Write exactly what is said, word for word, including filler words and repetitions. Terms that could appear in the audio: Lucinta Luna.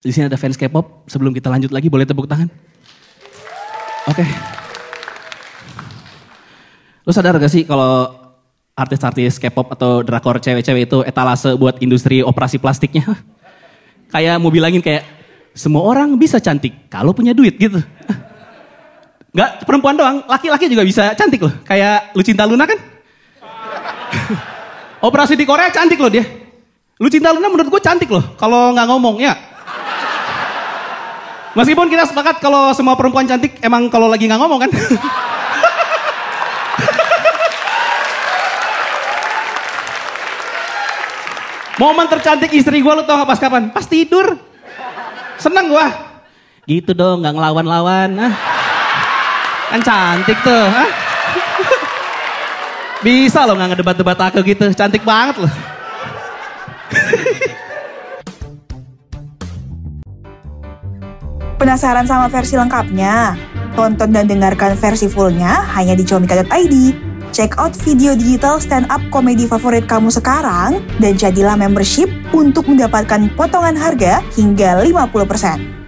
Di sini ada fans K-pop. Sebelum kita lanjut lagi, boleh tepuk tangan? Oke. Okay. Lo sadar gak sih kalau artis-artis K-pop atau drakor cewek-cewek itu etalase buat industri operasi plastiknya? Kayak mau bilangin kayak, semua orang bisa cantik kalau punya duit gitu. Gak perempuan doang, laki-laki juga bisa cantik loh. Kayak Lucinta Luna kan? Operasi di Korea cantik loh dia. Lucinta Luna menurut gue cantik loh, kalau gak ngomong ya. Meskipun kita sepakat kalau semua perempuan cantik emang kalau lagi nggak ngomong kan. Momen tercantik istri gue lo tau nggak pas kapan? Pas tidur. Seneng gue. Gitu dong, nggak ngelawan-lawan. Ah. Kan cantik tuh. Ah. Bisa lo nggak ngedebat-debat aku gitu, cantik banget loh. Penasaran sama versi lengkapnya? Tonton dan dengarkan versi fullnya hanya di comika dot i d. Check out video digital stand-up komedi favorit kamu sekarang dan jadilah membership untuk mendapatkan potongan harga hingga lima puluh persen.